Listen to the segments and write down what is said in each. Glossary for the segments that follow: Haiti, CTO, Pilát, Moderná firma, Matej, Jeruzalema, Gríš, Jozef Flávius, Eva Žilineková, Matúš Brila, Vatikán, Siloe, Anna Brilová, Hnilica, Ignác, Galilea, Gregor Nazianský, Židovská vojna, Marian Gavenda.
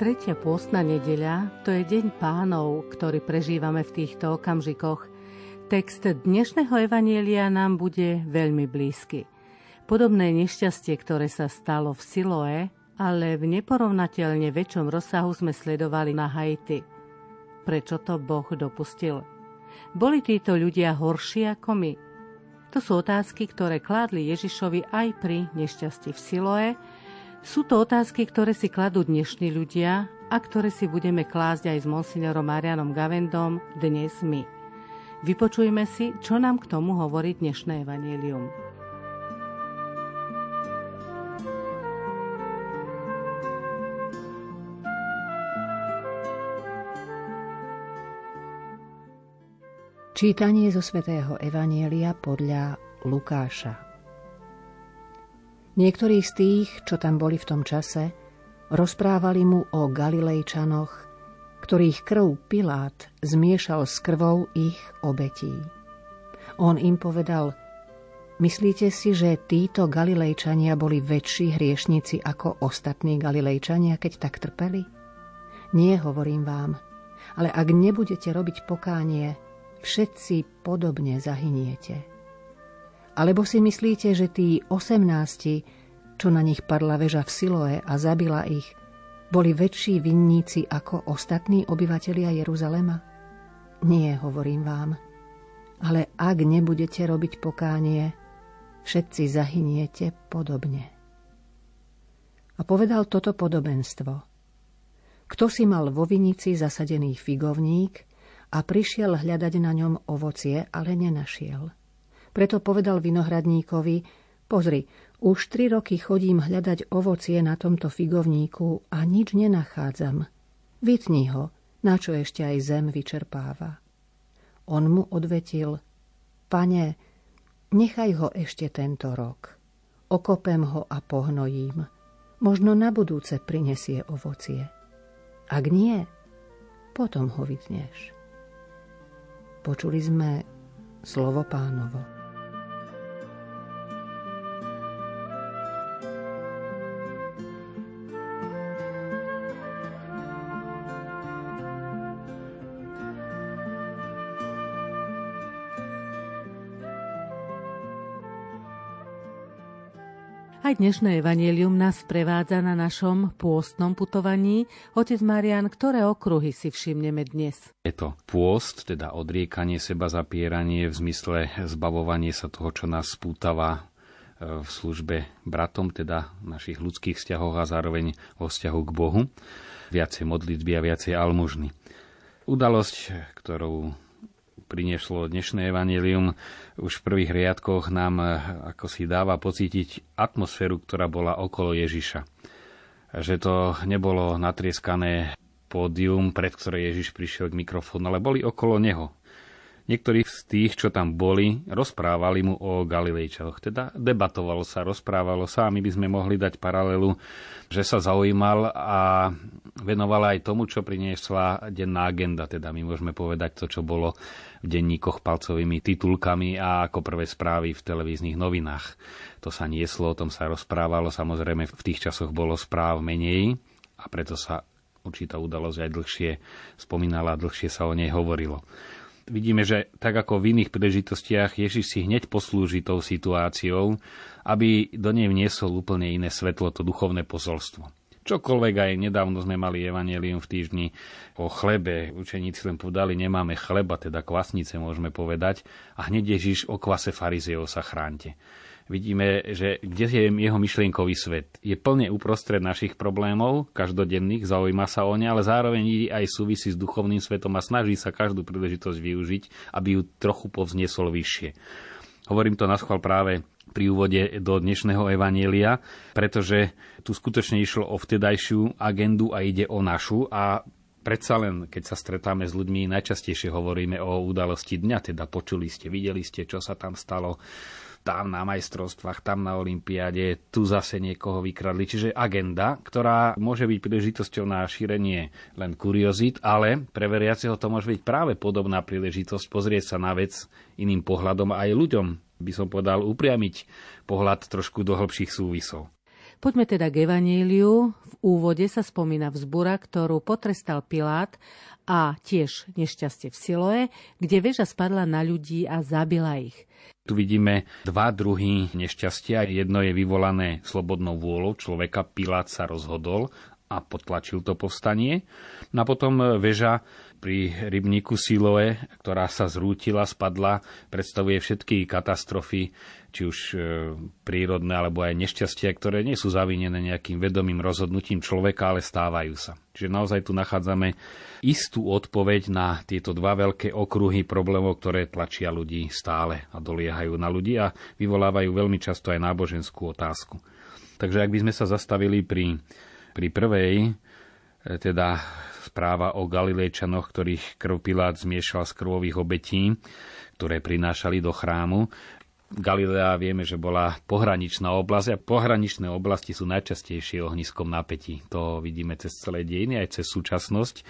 Tretia pôstna nedeľa, to je Deň Pánov, ktorý prežívame v týchto okamžikoch. Text dnešného evanjelia nám bude veľmi blízky. Podobné nešťastie, ktoré sa stalo v Siloe, ale v neporovnateľne väčšom rozsahu sme sledovali na Haiti. Prečo to Boh dopustil? Boli títo ľudia horší ako my? To sú otázky, ktoré kládli Ježišovi aj pri nešťastí v Siloe. Sú to otázky, ktoré si kladú dnešní ľudia a ktoré si budeme klásť aj s monsignorom Marianom Gavendom dnes my. Vypočujme si, čo nám k tomu hovorí dnešné evanjelium. Čítanie zo svätého evanjelia podľa Lukáša. Niektorí z tých, čo tam boli v tom čase, rozprávali mu o Galilejčanoch, ktorých krv Pilát zmiešal s krvou ich obetí. On im povedal: myslíte si, že títo Galilejčania boli väčší hriešnici ako ostatní Galilejčania, keď tak trpeli? Nie, hovorím vám, ale ak nebudete robiť pokánie, všetci podobne zahyniete. Alebo si myslíte, že tí 18, čo na nich padla veža v Siloe a zabila ich, boli väčší vinníci ako ostatní obyvatelia Jeruzalema? Nie, hovorím vám. Ale ak nebudete robiť pokánie, všetci zahyniete podobne. A povedal toto podobenstvo. Kto si mal vo vinici zasadený figovník a prišiel hľadať na ňom ovocie, ale nenašiel. Preto povedal vinohradníkovi: pozri, už 3 roky chodím hľadať ovocie na tomto figovníku a nič nenachádzam. Vytni ho, na čo ešte aj zem vyčerpáva. On mu odvetil: pane, nechaj ho ešte tento rok. Okopem ho a pohnojím. Možno na budúce prinesie ovocie. Ak nie, potom ho vytneš. Počuli sme slovo Pánovo. Aj dnešné evanjelium nás prevádza na našom pôstnom putovaní. Otec Marian, ktoré okruhy si všimneme dnes? Je to pôst, teda odriekanie seba, zapieranie v zmysle zbavovanie sa toho, čo nás spútava v službe bratom, teda našich ľudských vzťahoch a zároveň vo vzťahu k Bohu. Viacej modlitby a viacej almužny. Udalosť, ktorú prinieslo dnešné evanjelium, už v prvých riadkoch nám ako si dáva pocítiť atmosféru, ktorá bola okolo Ježiša. Že to nebolo natrieskané pódium, pred ktoré Ježiš prišiel k mikrofónu, ale boli okolo neho. Niektorí z tých, čo tam boli, rozprávali mu o Galilejčanoch. Teda debatovalo sa, rozprávalo sa a my by sme mohli dať paralelu, že sa zaujímal a venoval aj tomu, čo priniesla denná agenda. Teda my môžeme povedať to, čo bolo v denníkoch palcovými titulkami a ako prvé správy v televíznych novinách. To sa nieslo, o tom sa rozprávalo. Samozrejme, v tých časoch bolo správ menej a preto sa určitá udalosť aj dlhšie spomínala a dlhšie sa o nej hovorilo. Vidíme, že tak ako v iných príležitostiach Ježiš si hneď poslúži tou situáciou, aby do nej vniesol úplne iné svetlo, to duchovné posolstvo. Čokoľvek, aj nedávno sme mali evanjelium v týždni o chlebe. Učeníci len povedali: nemáme chleba, teda kvasnice môžeme povedať. A hneď Ježiš: o kvase farizejov sa chránte. Vidíme, že kde je jeho myšlienkový svet. Je plne uprostred našich problémov, každodenných, zaujíma sa o ne, ale zároveň aj súvisí s duchovným svetom a snaží sa každú príležitosť využiť, aby ju trochu povzniesol vyššie. Hovorím to naschvál práve pri úvode do dnešného evanjelia, pretože tu skutočne išlo o vtedajšiu agendu a ide o našu a predsa len, keď sa stretáme s ľuďmi, najčastejšie hovoríme o udalosti dňa, teda počuli ste, videli ste, čo sa tam stalo, tam na majstrovstvách, tam na olympiáde, tu zase niekoho vykradli. Čiže agenda, ktorá môže byť príležitosťou na šírenie len kuriozít, ale pre veriaceho to môže byť práve podobná príležitosť pozrieť sa na vec iným pohľadom a aj ľuďom, by som povedal, upriamiť pohľad trošku do hlbších súvisov. Poďme teda k Evanjeliu. V úvode sa spomína vzbura, ktorú potrestal Pilát a tiež nešťastie v Siloe, kde veža spadla na ľudí a zabila ich. Tu vidíme dva druhy nešťastia. Jedno je vyvolané slobodnou vôľou človeka. Pilát sa rozhodol a potlačil to povstanie. A potom veža pri rybníku Siloe, ktorá sa zrútila, spadla, predstavuje všetky katastrofy, či už prírodné, alebo aj nešťastia, ktoré nie sú zavinené nejakým vedomým rozhodnutím človeka, ale stávajú sa. Čiže naozaj tu nachádzame istú odpoveď na tieto dva veľké okruhy problémov, ktoré tlačia ľudí stále a doliehajú na ľudí a vyvolávajú veľmi často aj náboženskú otázku. Takže ak by sme sa zastavili pri prvej, teda správa o Galilejčanoch, ktorých krv Pilát zmiešal z krvových obetí, ktoré prinášali do chrámu. Galilea vieme, že bola pohraničná oblasť a pohraničné oblasti sú najčastejšie ohniskom napätí. To vidíme cez celé dejiny, aj cez súčasnosť.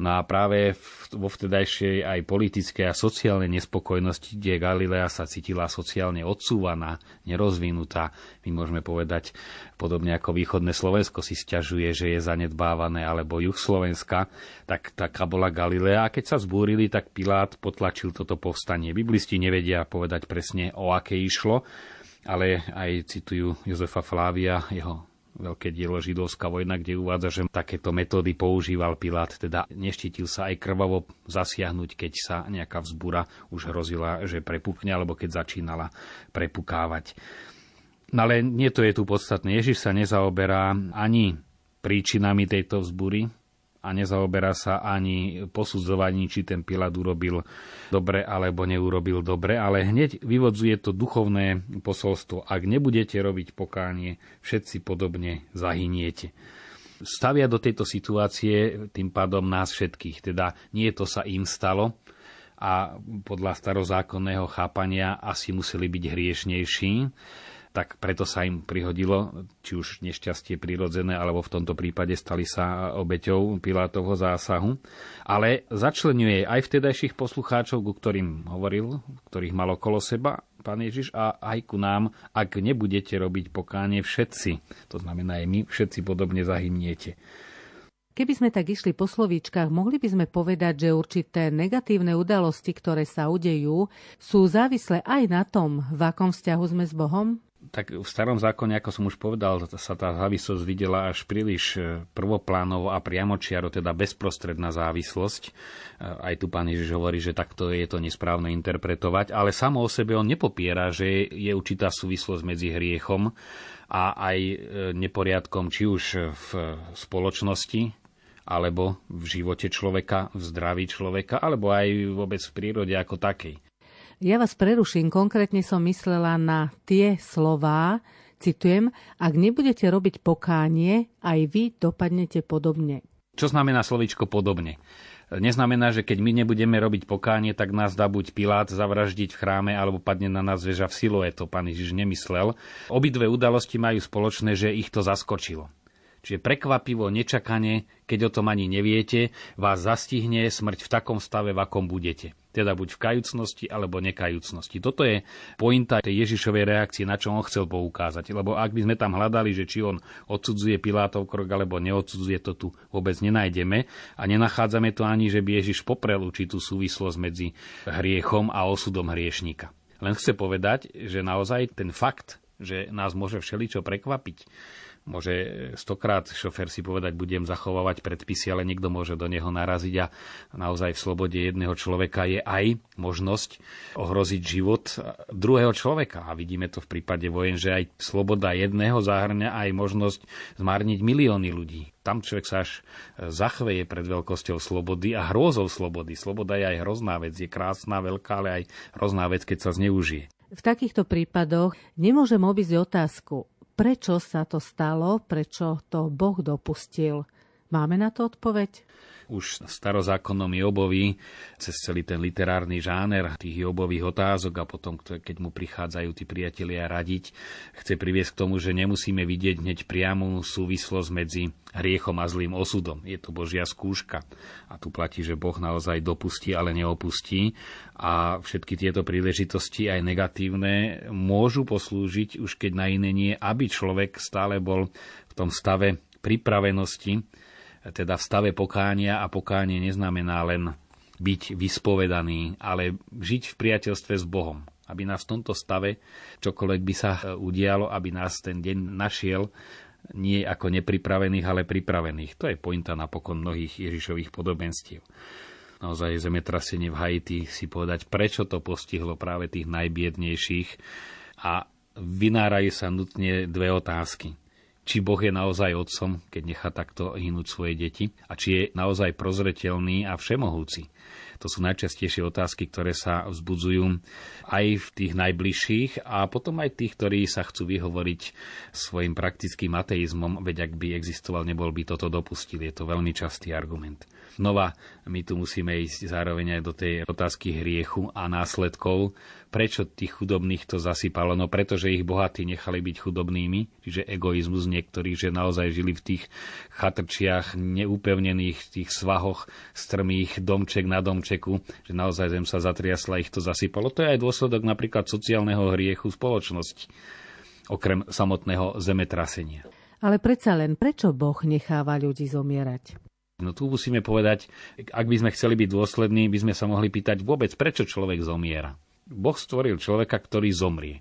No a práve vo vtedajšej aj politickej a sociálnej nespokojnosti, kde Galilea sa cítila sociálne odsúvaná, nerozvinutá, my môžeme povedať, podobne ako východné Slovensko si sťažuje, že je zanedbávané, alebo juh Slovenska, tak taká bola Galilea. A keď sa zbúrili, tak Pilát potlačil toto povstanie. Biblisti nevedia povedať presne, o aké išlo, ale aj citujú Jozefa Flávia, jeho veľké dielo Židovská vojna, kde uvádza, že takéto metódy používal Pilát, teda neštítil sa aj krvavo zasiahnuť, keď sa nejaká vzbura už hrozila, že prepukne, alebo keď začínala prepukávať. No ale nie to je tu podstatné. Ježiš sa nezaoberá ani príčinami tejto vzbury a nezaoberá sa ani posudzovaním, či ten Pilát urobil dobre alebo neurobil dobre, ale hneď vyvodzuje to duchovné posolstvo. Ak nebudete robiť pokánie, všetci podobne zahyniete. Stavia do tejto situácie tým pádom nás všetkých, teda nie to sa im stalo a podľa starozákonného chápania asi museli byť hriešnejší, tak preto sa im prihodilo, či už nešťastie prirodzené, alebo v tomto prípade stali sa obeťou Pilátovho zásahu. Ale začleňuje aj vtedajších poslucháčov, ku ktorým hovoril, ktorých mal okolo seba Pán Ježiš, a aj ku nám, ak nebudete robiť pokánie všetci. To znamená aj my, všetci podobne zahyniete. Keby sme tak išli po slovíčkach, mohli by sme povedať, že určité negatívne udalosti, ktoré sa udejú, sú závislé aj na tom, v akom vzťahu sme s Bohom? Tak v starom zákone, ako som už povedal, sa tá závislosť videla až príliš prvoplánovo a priamočiaro, teda bezprostredná závislosť. Aj tu Pán Ježiš hovorí, že takto je to nesprávne interpretovať, ale samo o sebe on nepopiera, že je určitá súvislosť medzi hriechom a aj neporiadkom, či už v spoločnosti, alebo v živote človeka, v zdraví človeka, alebo aj vôbec v prírode ako takej. Ja vás preruším, konkrétne som myslela na tie slová, citujem, ak nebudete robiť pokánie, aj vy dopadnete podobne. Čo znamená slovíčko podobne? Neznamená, že keď my nebudeme robiť pokánie, tak nás dá buď Pilát zavraždiť v chráme, alebo padne na nás veža v Siloe, to Pán Ježiš nemyslel. Obidve udalosti majú spoločné, že ich to zaskočilo. Čiže prekvapivo, nečakane, keď o tom ani neviete, vás zastihne smrť v takom stave, v akom budete. Teda buď v kajúcnosti, alebo nekajúcnosti. Toto je pointa tej Ježišovej reakcie, na čo on chcel poukázať. Lebo ak by sme tam hľadali, že či on odsudzuje Pilátov krok, alebo neodsudzuje, to tu vôbec nenájdeme. A nenachádzame to ani, že by Ježiš poprel určitú súvislosť medzi hriechom a osudom hriešníka. Len chce povedať, že naozaj ten fakt, že nás môže všeličo prekvapiť, môže stokrát šofér si povedať, budem zachovávať predpisy, ale niekto môže do neho naraziť a naozaj v slobode jedného človeka je aj možnosť ohroziť život druhého človeka. A vidíme to v prípade vojen, že aj sloboda jedného zahrňa aj možnosť zmarniť milióny ľudí. Tam človek sa až zachveje pred veľkosťou slobody a hrôzou slobody. Sloboda je aj hrozná vec, je krásna, veľká, ale aj hrozná vec, keď sa zneužije. V takýchto prípadoch nemôžem obísť otázku, prečo sa to stalo, prečo to Boh dopustil. Máme na to odpoveď? Už starozákonnom Jobovi, cez celý ten literárny žáner tých Jobových otázok a potom, keď mu prichádzajú tí priatelia radiť, chce priviesť k tomu, že nemusíme vidieť hneď priamu súvislosť medzi hriechom a zlým osudom. Je to Božia skúška. A tu platí, že Boh naozaj dopustí, ale neopustí. A všetky tieto príležitosti, aj negatívne, môžu poslúžiť, už keď na iné nie, aby človek stále bol v tom stave pripravenosti, teda v stave pokánia, a pokánie neznamená len byť vyspovedaný, ale žiť v priateľstve s Bohom. Aby nás v tomto stave, čokoľvek by sa udialo, aby nás ten deň našiel nie ako nepripravených, ale pripravených. To je pointa napokon mnohých Ježišových podobenstiev. Naozaj zemetrasenie v Haiti, si povedať, prečo to postihlo práve tých najbiednejších. A vynárajú sa nutne dve otázky. Či Boh je naozaj otcom, keď nechá takto hynúť svoje deti, a či je naozaj prozreteľný a všemohúci. To sú najčastejšie otázky, ktoré sa vzbudzujú aj v tých najbližších a potom aj tých, ktorí sa chcú vyhovoriť svojim praktickým ateizmom, veď ak by existoval, nebol by toto dopustil. Je to veľmi častý argument. Znova, my tu musíme ísť zároveň aj do tej otázky hriechu a následkov. Prečo tých chudobných to zasypalo? No pretože ich bohatí nechali byť chudobnými, čiže egoizmus niektorých, že naozaj žili v tých chatrčiach neupevnených, tých svahoch, strmých, domček na domčeku, že naozaj zem sa zatriasla, ich to zasypalo. To je aj dôsledok napríklad sociálneho hriechu spoločnosti, okrem samotného zemetrasenia. Ale predsa len, prečo Boh necháva ľudí zomierať? No tu musíme povedať, ak by sme chceli byť dôslední, by sme sa mohli pýtať vôbec, prečo človek zomiera. Boh stvoril človeka, ktorý zomrie.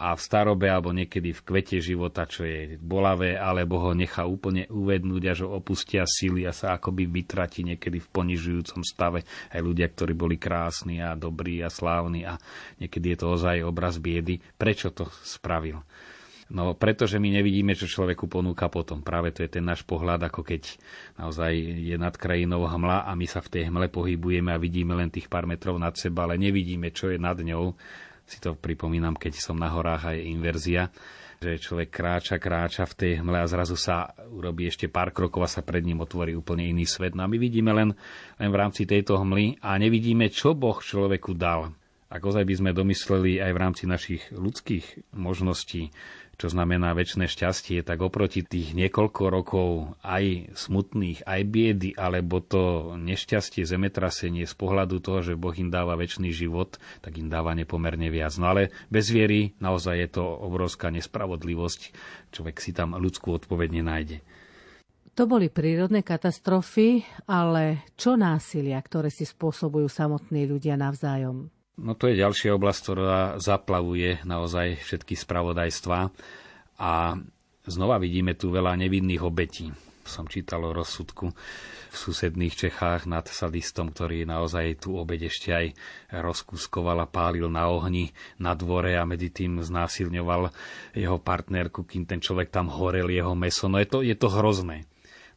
A v starobe, alebo niekedy v kvete života, čo je bolavé, alebo ho nechá úplne uvednúť, až ho opustia síly a sa akoby vytratí niekedy v ponižujúcom stave. Aj ľudia, ktorí boli krásni a dobrí a slávni, a niekedy je to ozaj obraz biedy. Prečo to spravil? No, pretože my nevidíme, čo človeku ponúka potom. Práve to je ten náš pohľad, ako keď naozaj je nad krajinou hmla a my sa v tej hmle pohybujeme a vidíme len tých pár metrov nad seba, ale nevidíme, čo je nad ňou. Si to pripomínam, keď som na horách a je inverzia, že človek kráča v tej hmle a zrazu sa urobí ešte pár krokov a sa pred ním otvorí úplne iný svet. No a my vidíme len v rámci tejto hmly a nevidíme, čo Boh človeku dal. Ako by sme domysleli aj v rámci našich ľudských možností, čo znamená večné šťastie, tak oproti tých niekoľko rokov aj smutných, aj biedy, alebo to nešťastie, zemetrasenie z pohľadu toho, že Boh im dáva večný život, tak im dáva nepomerne viac. No ale bez viery naozaj je to obrovská nespravodlivosť. Človek si tam ľudskú odpoveď nenájde. To boli prírodné katastrofy, ale čo násilia, ktoré si spôsobujú samotní ľudia navzájom? No to je ďalšia oblasť, ktorá zaplavuje naozaj všetky spravodajstvá. A znova vidíme tu veľa nevinných obetí. Som čítal o rozsudku v susedných Čechách nad sadistom, ktorý naozaj tú obeť ešte aj rozkuskoval a pálil na ohni na dvore a medzi tým znásilňoval jeho partnerku, kým ten človek tam horel, jeho mäso. No je to hrozné.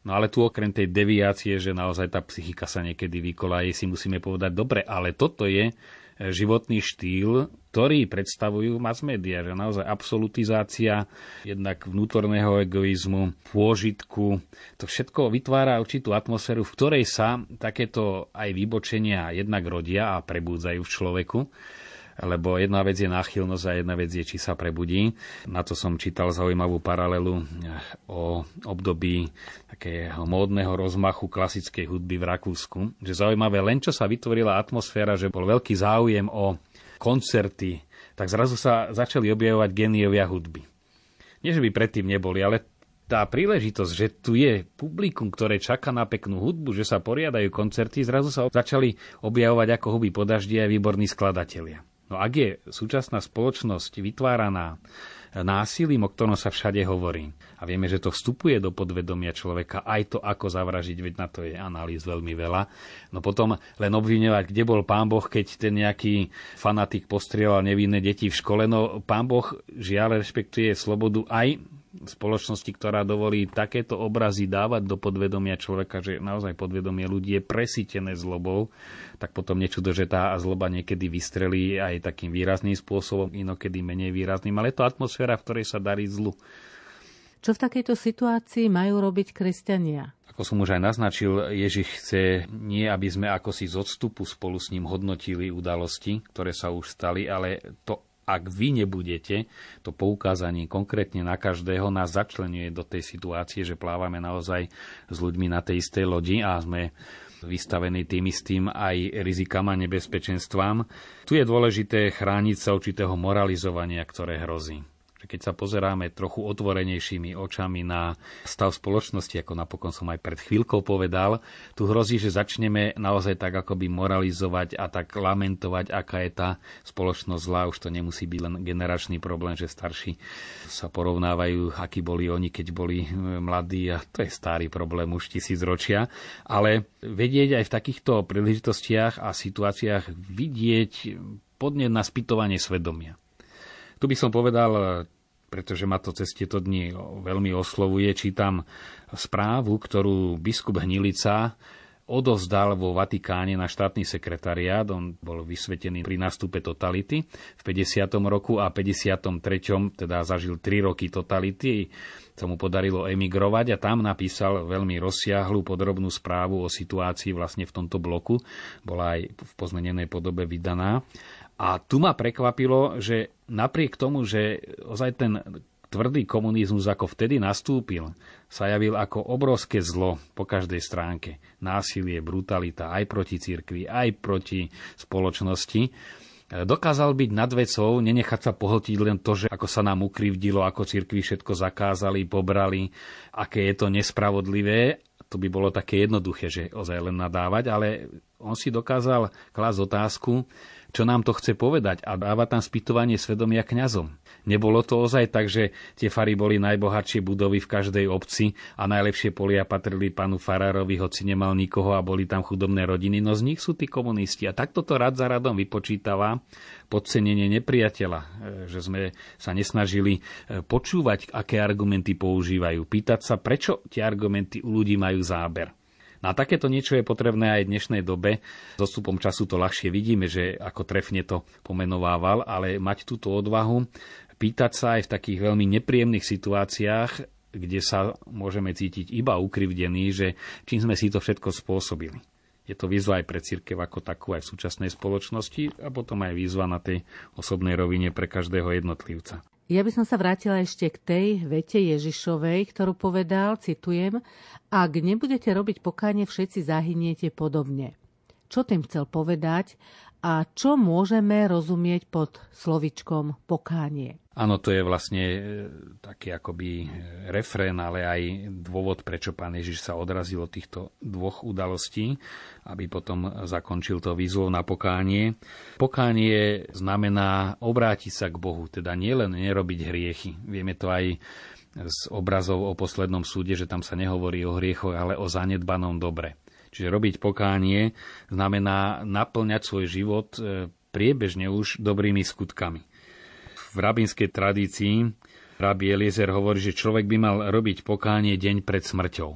No ale tu okrem tej deviácie, že naozaj tá psychika sa niekedy vykolají, si musíme povedať, dobre, ale toto je životný štýl, ktorý predstavujú mass media, že naozaj absolutizácia jednak vnútorného egoizmu, pôžitku, to všetko vytvára určitú atmosféru, v ktorej sa takéto aj vybočenia jednak rodia a prebúdzajú v človeku, lebo jedna vec je náchylnosť a jedna vec je, či sa prebudí. Na to som čítal zaujímavú paralelu o období takého módneho rozmachu klasickej hudby v Rakúsku. Že zaujímavé, len čo sa vytvorila atmosféra, že bol veľký záujem o koncerty, tak zrazu sa začali objavovať géniovia hudby. Nie, že by predtým neboli, ale tá príležitosť, že tu je publikum, ktoré čaká na peknú hudbu, že sa poriadajú koncerty, zrazu sa začali objavovať ako huby po daždi aj výborní skladatelia. No ak je súčasná spoločnosť vytváraná násilím, o ktorom sa všade hovorí, a vieme, že to vstupuje do podvedomia človeka, aj to, ako zavražiť, veď na to je analýz veľmi veľa, no potom len obviňovať, kde bol Pán Boh, keď ten nejaký fanatik postrieľal nevinné deti v škole. No Pán Boh žiaľ rešpektuje slobodu aj spoločnosti, ktorá dovolí takéto obrazy dávať do podvedomia človeka, že naozaj podvedomie ľudí je presýtené zlobou, tak potom nečudo, že tá zloba niekedy vystrelí aj takým výrazným spôsobom, inokedy menej výrazným, ale je to atmosféra, v ktorej sa darí zlu. Čo v takejto situácii majú robiť kresťania? Ako som už aj naznačil, Ježiš chce nie, aby sme akosi z odstupu spolu s ním hodnotili udalosti, ktoré sa už stali, ale to, ak vy nebudete, to poukázanie konkrétne na každého nás začlenuje do tej situácie, že plávame naozaj s ľuďmi na tej istej lodi a sme vystavený tým istým aj rizikám a nebezpečenstvám. Tu je dôležité chrániť sa určitého moralizovania, ktoré hrozí. Keď sa pozeráme trochu otvorenejšími očami na stav spoločnosti, ako napokon som aj pred chvíľkou povedal, tu hrozí, že začneme naozaj tak akoby moralizovať a tak lamentovať, aká je tá spoločnosť zlá. Už to nemusí byť len generačný problém, že starší sa porovnávajú, akí boli oni, keď boli mladí, a to je starý problém už tisícročia. Ale vedieť aj v takýchto príležitostiach a situáciách vidieť podnet na spytovanie svedomia. Tu by som povedal, pretože ma to cez tieto dni veľmi oslovuje, čítam správu, ktorú biskup Hnilica odovzdal vo Vatikáne na štátny sekretariát. On bol vysvetený pri nástupe totality v 50. roku a 53. teda zažil 3 roky totality. Sa mu podarilo emigrovať a tam napísal veľmi rozsiahlu podrobnú správu o situácii vlastne v tomto bloku. Bola aj v pozmenenej podobe vydaná. A tu ma prekvapilo, že napriek tomu, že ozaj ten tvrdý komunizmus, ako vtedy nastúpil, sa javil ako obrovské zlo po každej stránke. Násilie, brutalita aj proti cirkvi, aj proti spoločnosti. Dokázal byť nad vecou, nenechať sa pohltiť len to, že ako sa nám ukrivdilo, ako cirkvi všetko zakázali, pobrali, aké je to nespravodlivé. To by bolo také jednoduché, že ozaj len nadávať, ale on si dokázal klásť otázku, čo nám to chce povedať, a dáva tam spytovanie svedomia kňazom. Nebolo to ozaj tak, že tie fary boli najbohatšie budovy v každej obci a najlepšie polia patrili panu farárovi, hoci nemal nikoho, a boli tam chudobné rodiny, no z nich sú tí komunisti. A takto to rad za radom vypočítava podcenenie nepriateľa, že sme sa nesnažili počúvať, aké argumenty používajú, pýtať sa, prečo tie argumenty u ľudí majú záber. Na takéto niečo je potrebné aj v dnešnej dobe. S odstupom času to ľahšie vidíme, že ako trefne to pomenovával, ale mať túto odvahu, pýtať sa aj v takých veľmi nepríjemných situáciách, kde sa môžeme cítiť iba ukrivdení, že čím sme si to všetko spôsobili. Je to výzva aj pre cirkev ako takú, aj v súčasnej spoločnosti, a potom aj výzva na tej osobnej rovine pre každého jednotlivca. Ja by som sa vrátila ešte k tej vete Ježišovej, ktorú povedal, citujem: "Ak nebudete robiť pokánie, všetci zahyniete podobne." Čo tým chcel povedať a čo môžeme rozumieť pod slovičkom pokánie? Áno, to je vlastne taký akoby refrén, ale aj dôvod, prečo pán Ježiš sa odrazil od týchto dvoch udalostí, aby potom zakončil to výzvou na pokánie. Pokánie znamená obrátiť sa k Bohu, teda nielen nerobiť hriechy. Vieme to aj z obrazov o poslednom súde, že tam sa nehovorí o hriechoch, ale o zanedbanom dobre. Čiže robiť pokánie znamená naplňať svoj život priebežne už dobrými skutkami. V rabínskej tradícii rabí Eliezer hovorí, že človek by mal robiť pokánie deň pred smrťou.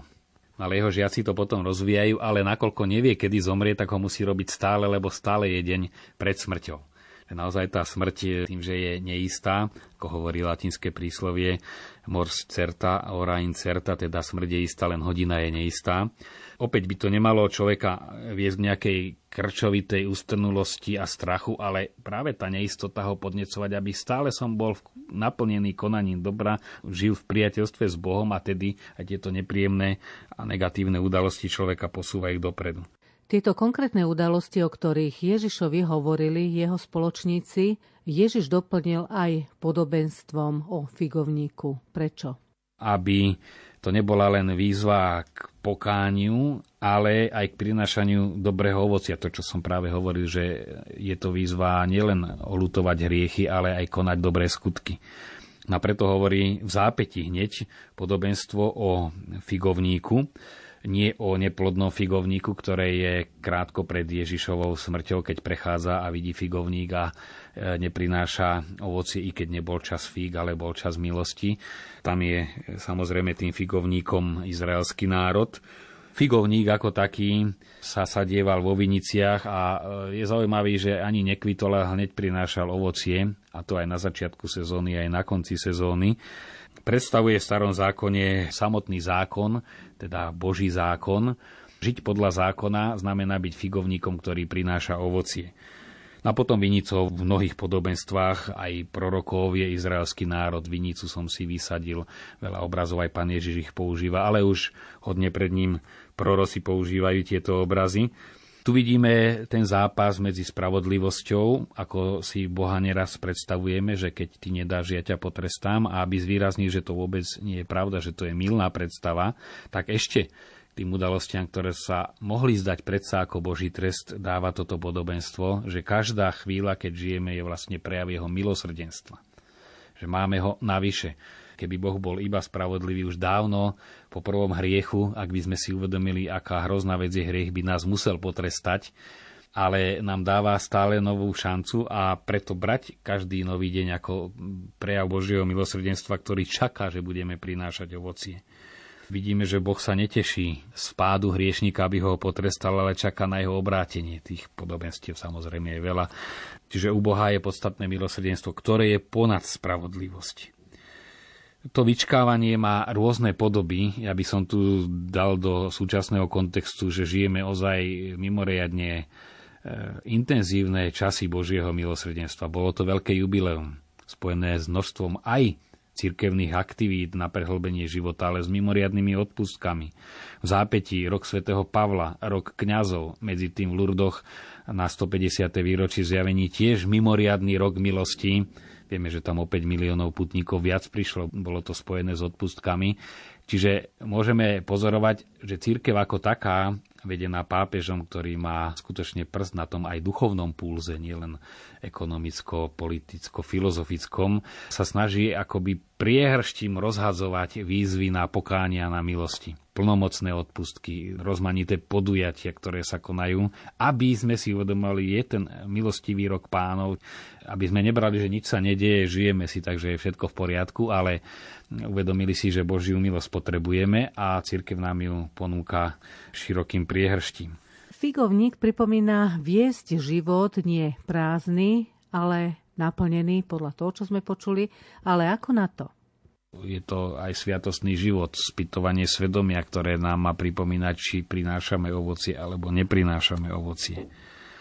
Ale jeho žiaci to potom rozvíjajú, ale nakoľko nevie, kedy zomrie, tak ho musí robiť stále, lebo stále je deň pred smrťou. Naozaj tá smrť, tým, že je neistá, ako hovorí latinské príslovie mors certa, ora incerta, teda smrť je istá, len hodina je neistá. Opäť by to nemalo človeka viesť k nejakej krčovitej ustrnulosti a strachu, ale práve tá neistota ho podnecovať, aby stále som bol naplnený konaním dobra, žil v priateľstve s Bohom, a tedy aj tieto nepríjemné a negatívne udalosti človeka posúvajú dopredu. Tieto konkrétne udalosti, o ktorých Ježišovi hovorili jeho spoločníci, Ježiš doplnil aj podobenstvom o figovníku. Prečo? Aby to nebola len výzva k pokániu, ale aj k prinášaniu dobrého ovocia. To, čo som práve hovoril, že je to výzva nielen oľutovať hriechy, ale aj konať dobré skutky. A preto hovorí v zápäti hneď podobenstvo o figovníku, nie o neplodnom figovníku, ktoré je krátko pred Ježišovou smrťou, keď prechádza a vidí figovník a neprináša ovocie, i keď nebol čas fíg, ale bol čas milosti. Tam je samozrejme tým figovníkom izraelský národ. Figovník ako taký sa sadieval vo viniciach a je zaujímavý, že ani nekvitol, hneď prinášal ovocie, a to aj na začiatku sezóny, aj na konci sezóny. predstavuje v Starom zákone samotný zákon, teda Boží zákon. Žiť podľa zákona znamená byť figovníkom, ktorý prináša ovocie. A potom vinicou v mnohých podobenstvách aj prorokov je izraelský národ. Vinicu som si vysadil, veľa obrazov aj Pán Ježiš ich používa, ale už hodne pred ním proroci používajú tieto obrazy. Tu vidíme ten zápas medzi spravodlivosťou, ako si Boha neraz predstavujeme, že keď ty nedáš, ja ťa potrestám, a aby zvýraznil, že to vôbec nie je pravda, že to je mylná predstava, tak ešte tým udalostiam, ktoré sa mohli zdať predsa ako Boží trest, dáva toto podobenstvo, že každá chvíľa, keď žijeme, je vlastne prejav jeho milosrdenstva. Že máme ho navyše. Keby Boh bol iba spravodlivý už dávno, po prvom hriechu, ak by sme si uvedomili, aká hrozná vec je hriech, by nás musel potrestať, ale nám dáva stále novú šancu, a preto brať každý nový deň ako prejav Božieho milosrdenstva, ktorý čaká, že budeme prinášať ovocie. Vidíme, že Boh sa neteší z pádu hriešnika, aby ho potrestal, ale čaká na jeho obrátenie. Tých podobenstiev samozrejme je veľa. Čiže u Boha je podstatné milosrdenstvo, ktoré je ponad spravodlivosť. To vyčkávanie má rôzne podoby. Ja by som tu dal do súčasného kontextu, že žijeme ozaj mimoriadne intenzívne časy Božieho milosrdenstva. Bolo to veľké jubileum, spojené s množstvom aj cirkevných aktivít na prehlbenie života, ale s mimoriadnymi odpustkami. V zápätí rok svätého Pavla, rok kňazov, medzi tým v Lurdoch na 150. výročí zjavení tiež mimoriadny rok milosti. Vieme, že tam o 5 miliónov putníkov viac prišlo, bolo to spojené s odpustkami. Čiže môžeme pozorovať, že cirkev ako taká, vedená pápežom, ktorý má skutočne prst na tom aj duchovnom pulze, nielen ekonomicko-politicko-filozofickom, sa snaží akoby priehrštím rozhadzovať výzvy na pokánia, na milosti. Plnomocné odpustky, rozmanité podujatia, ktoré sa konajú, aby sme si uvedomili, je ten milostivý rok Pánov, aby sme nebrali, že nič sa nedieje, žijeme si, takže je všetko v poriadku, ale uvedomili si, že Božiu milosť potrebujeme a cirkev nám ju ponúka širokým priehrštím. Figovník pripomína viesť život nie prázdny, ale naplnený podľa toho, čo sme počuli, ale ako na to? Je to aj sviatostný život, spytovanie svedomia, ktoré nám má pripomínať, či prinášame ovocie, alebo neprinášame ovocie.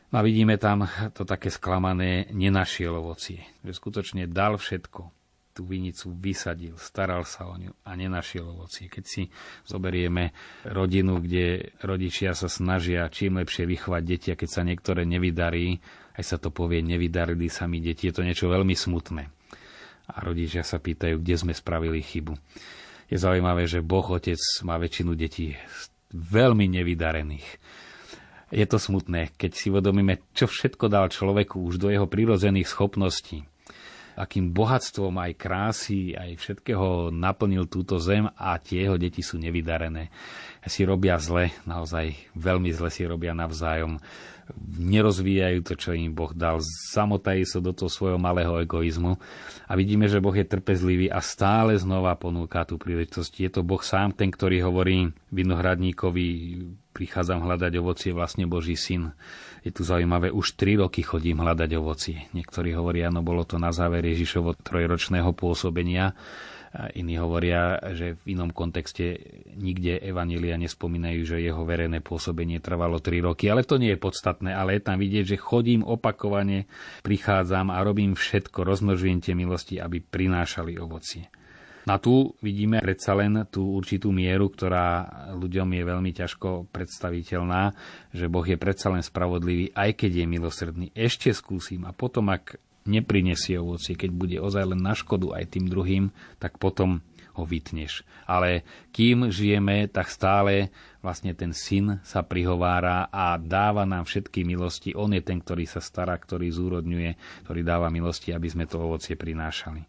A vidíme tam to také sklamané, nenašiel ovocie. Že skutočne dal všetko. Tú vinicu vysadil, staral sa o ňu a nenašiel ovocie. Keď si zoberieme rodinu, kde rodičia sa snažia čím lepšie vychovať deti, a keď sa niektoré nevydarí, aj sa to povie, nevydarili sa mi deti, je to niečo veľmi smutné. A rodičia sa pýtajú, kde sme spravili chybu. Je zaujímavé, že Boh Otec má väčšinu detí veľmi nevydarených. Je to smutné, keď si uvedomíme, čo všetko dal človeku už do jeho prirodzených schopností. Akým bohatstvom aj krásy, aj všetkého naplnil túto zem, a tie jeho deti sú nevydarené. Si robia zle, naozaj veľmi zle si robia navzájom. Nerozvíjajú to, čo im Boh dal. Zamotajú sa do toho svojho malého egoizmu. A vidíme, že Boh je trpezlivý a stále znova ponúka tú príležitosť. Je to Boh sám, ten, ktorý hovorí vinohradníkovi, prichádzam hľadať ovocie, vlastne Boží syn. Je tu zaujímavé, už 3 roky chodím hľadať ovocie. Niektorí hovoria, no bolo to na záver Ježišovo 3-ročného pôsobenia. Iní hovoria, že v inom kontexte nikde Evanjelia nespomínajú, že jeho verejné pôsobenie trvalo 3 roky. Ale to nie je podstatné, ale je tam vidieť, že chodím opakovane, prichádzam a robím všetko, rozmnožujem tie milosti, aby prinášali ovocie. A tu vidíme predsa len tú určitú mieru, ktorá ľuďom je veľmi ťažko predstaviteľná, že Boh je predsa len spravodlivý, aj keď je milosrdný. Ešte skúsim a potom, ak neprinesie ovocie, keď bude ozaj len na škodu aj tým druhým, tak potom ho vytneš. Ale kým žijeme, tak stále vlastne ten syn sa prihovára a dáva nám všetky milosti. On je ten, ktorý sa stará, ktorý zúrodňuje, ktorý dáva milosti, aby sme to ovocie prinášali.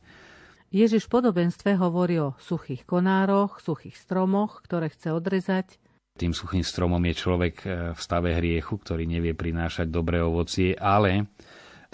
Ježiš v podobenstve hovorí o suchých konároch, suchých stromoch, ktoré chce odrezať. Tým suchým stromom je človek v stave hriechu, ktorý nevie prinášať dobré ovocie, ale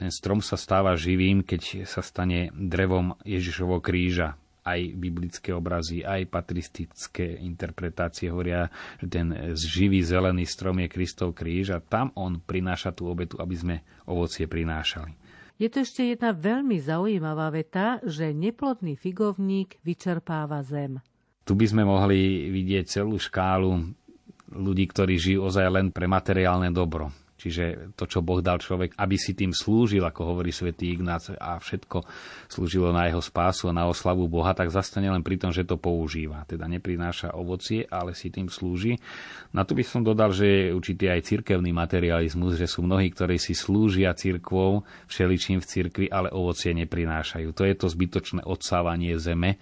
ten strom sa stáva živým, keď sa stane drevom Ježišovho kríža. Aj biblické obrazy, aj patristické interpretácie hovoria, že ten živý zelený strom je Kristov kríž a tam on prináša tú obetu, aby sme ovocie prinášali. Je to ešte jedna veľmi zaujímavá veta, že neplodný figovník vyčerpáva zem. Tu by sme mohli vidieť celú škálu ľudí, ktorí žijú ozaj len pre materiálne dobro. Čiže to, čo Boh dal človek, aby si tým slúžil, ako hovorí svätý Ignác, a všetko slúžilo na jeho spásu a na oslavu Boha, tak zastane len pri tom, že to používa. Teda neprináša ovocie, ale si tým slúži. Na to by som dodal, že je určitý aj cirkevný materializmus, že sú mnohí, ktorí si slúžia cirkvou, všeličím v cirkvi, ale ovocie neprinášajú. To je to zbytočné odsávanie zeme,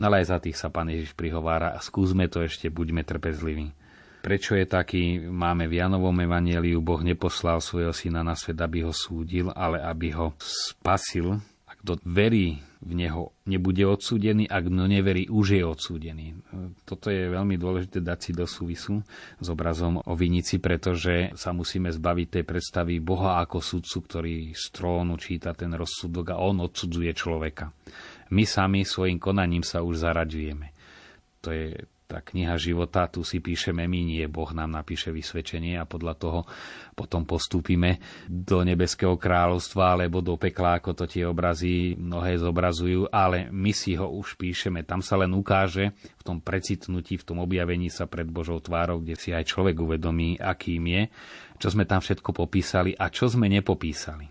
ale aj za tých sa Pán Ježiš prihovára. Skúsme to ešte, buďme trpezliví. Prečo je taký? Máme v Jánovom Evanjeliu, Boh neposlal svojho syna na svet, aby ho súdil, ale aby ho spasil. A kto verí v neho, nebude odsúdený, a kto neverí, už je odsúdený. Toto je veľmi dôležité dať si do súvisu s obrazom o vinici, pretože sa musíme zbaviť tej predstavy Boha ako sudcu, ktorý z trónu číta ten rozsudok a on odsudzuje človeka. My sami svojim konaním sa už zaraďujeme. To je tá kniha života, tu si píšeme my, nie Boh nám napíše vysvedčenie a podľa toho potom postúpime do nebeského kráľovstva alebo do pekla, ako to tie obrazy mnohé zobrazujú, ale my si ho už píšeme. Tam sa len ukáže v tom precitnutí, v tom objavení sa pred Božou tvárou, kde si aj človek uvedomí, akým je, čo sme tam všetko popísali a čo sme nepopísali.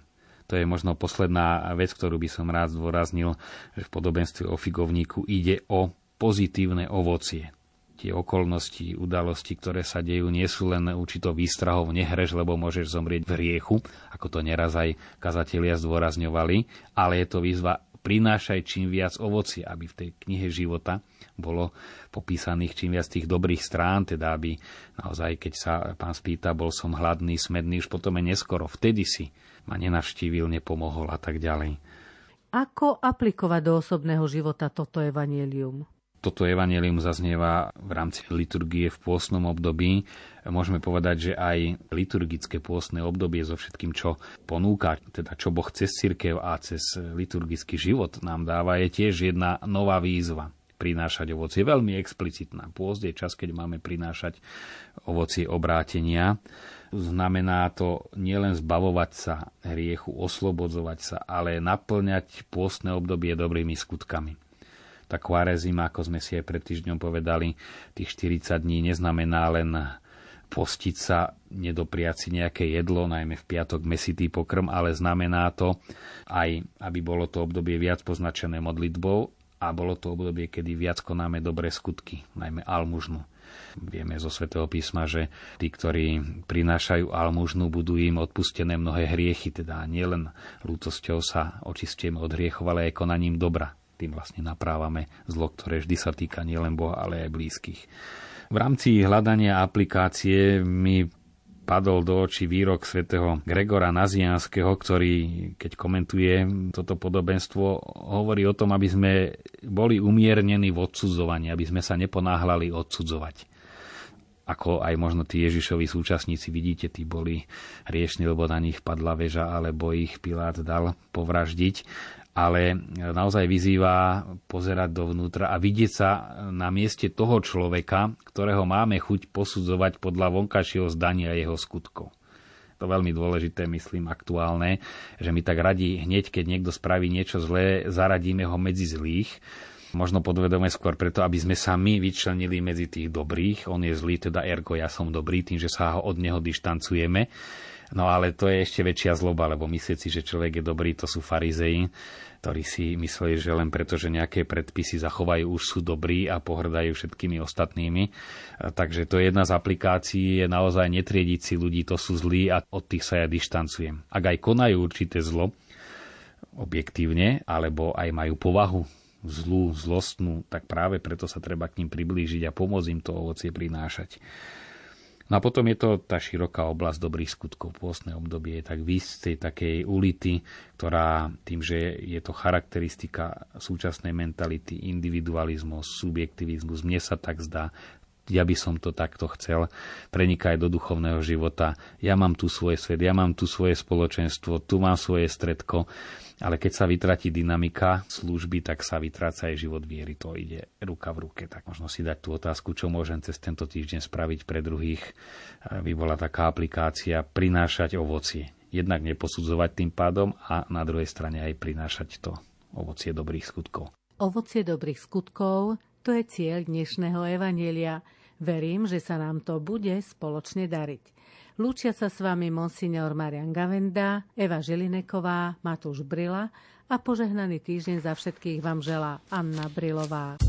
To je možno posledná vec, ktorú by som rád zdôraznil, že v podobenstve o figovníku ide o pozitívne ovocie. Tie okolnosti, udalosti, ktoré sa dejú, nie sú len určitou výstrahou, nehreš, lebo môžeš zomrieť v hriechu, ako to neraz aj kazatelia zdôrazňovali, ale je to výzva, prinášaj čím viac ovocie, aby v tej knihe života bolo popísaných čím viac tých dobrých strán, teda aby naozaj, keď sa Pán spýta, bol som hladný, smedný, už potom je neskoro, vtedy si ma nenavštívil, nepomohol a tak ďalej. Ako aplikovať do osobného života toto evanjelium? Toto evanjelium zaznieva v rámci liturgie v pôstnom období. Môžeme povedať, že aj liturgické pôstne obdobie so všetkým, čo ponúka, teda čo Boh cez cirkev a cez liturgický život nám dáva, je tiež jedna nová výzva prinášať ovocie. Veľmi explicitná. Pôst je čas, keď máme prinášať ovocie obrátenia. Znamená to nielen zbavovať sa hriechu, oslobodzovať sa, ale naplňať pôstne obdobie dobrými skutkami. Tá kvarezima, ako sme si aj pred týždňom povedali, tých 40 dní neznamená len postiť sa, nedopriať si nejaké jedlo, najmä v piatok mäsitý pokrm, ale znamená to aj, aby bolo to obdobie viac poznačené modlitbou a bolo to obdobie, kedy viac konáme dobré skutky, najmä almužnu. Vieme zo Svätého písma, že tí, ktorí prinášajú almužnu, budú im odpustené mnohé hriechy, teda nielen lútosťou sa očistíme od hriechov, ale aj konaním dobra. Tým vlastne naprávame zlo, ktoré vždy sa týka nielen Boha, ale aj blízkych. V rámci hľadania aplikácie mi padol do očí výrok svätého Gregora Nazianského, ktorý, keď komentuje toto podobenstvo, hovorí o tom, aby sme boli umiernení v odsudzovaní, aby sme sa neponáhľali odsudzovať. Ako aj možno tí Ježišovi súčasníci, vidíte, tí boli hriešni, lebo na nich padla veža, alebo ich Pilát dal povraždiť. Ale naozaj vyzýva pozerať dovnútra a vidieť sa na mieste toho človeka, ktorého máme chuť posudzovať podľa vonkajšieho zdania jeho skutkov. To veľmi dôležité, myslím, aktuálne, že my tak radi hneď, keď niekto spraví niečo zlé, zaradíme ho medzi zlých. Možno podvedome skôr preto, aby sme sa my vyčlenili medzi tých dobrých. On je zlý, teda ergo ja som dobrý, tým, že sa od neho dištancujeme. No ale to je ešte väčšia zloba, lebo myslieť si, že človek je dobrý, to sú farizei, ktorí si mysleli, že len preto, že nejaké predpisy zachovajú, už sú dobrí a pohrdajú všetkými ostatnými. Takže to je jedna z aplikácií, je naozaj netriediť si ľudí, to sú zlí a od tých sa ja dištancujem. Ak aj konajú určité zlo, objektívne, alebo aj majú povahu zlú, zlostnú, tak práve preto sa treba k ním priblížiť a pomôcť im to ovocie prinášať. No a potom je to tá široká oblasť dobrých skutkov. Pôstne obdobie je tak výsť tej takej ulity, ktorá tým, že je to charakteristika súčasnej mentality, individualizmus, subjektivizmus, mne sa tak zdá, ja by som to takto chcel, preniká aj do duchovného života. Ja mám tu svoj svet, ja mám tu svoje spoločenstvo, tu mám svoje stredko, ale keď sa vytratí dynamika služby, tak sa vytráca aj život viery. To ide ruka v ruke. Tak možno si dať tú otázku, čo môžem cez tento týždeň spraviť pre druhých, by bola taká aplikácia prinášať ovocie. jednak neposudzovať tým pádom a na druhej strane aj prinášať to ovocie dobrých skutkov. Ovocie dobrých skutkov, to je cieľ dnešného evanjelia. Verím, že sa nám to bude spoločne dariť. Lúčia sa s vami monsignor Marian Gavenda, Eva Žilineková, Matúš Brila a požehnaný týždeň za všetkých vám želá Anna Brilová.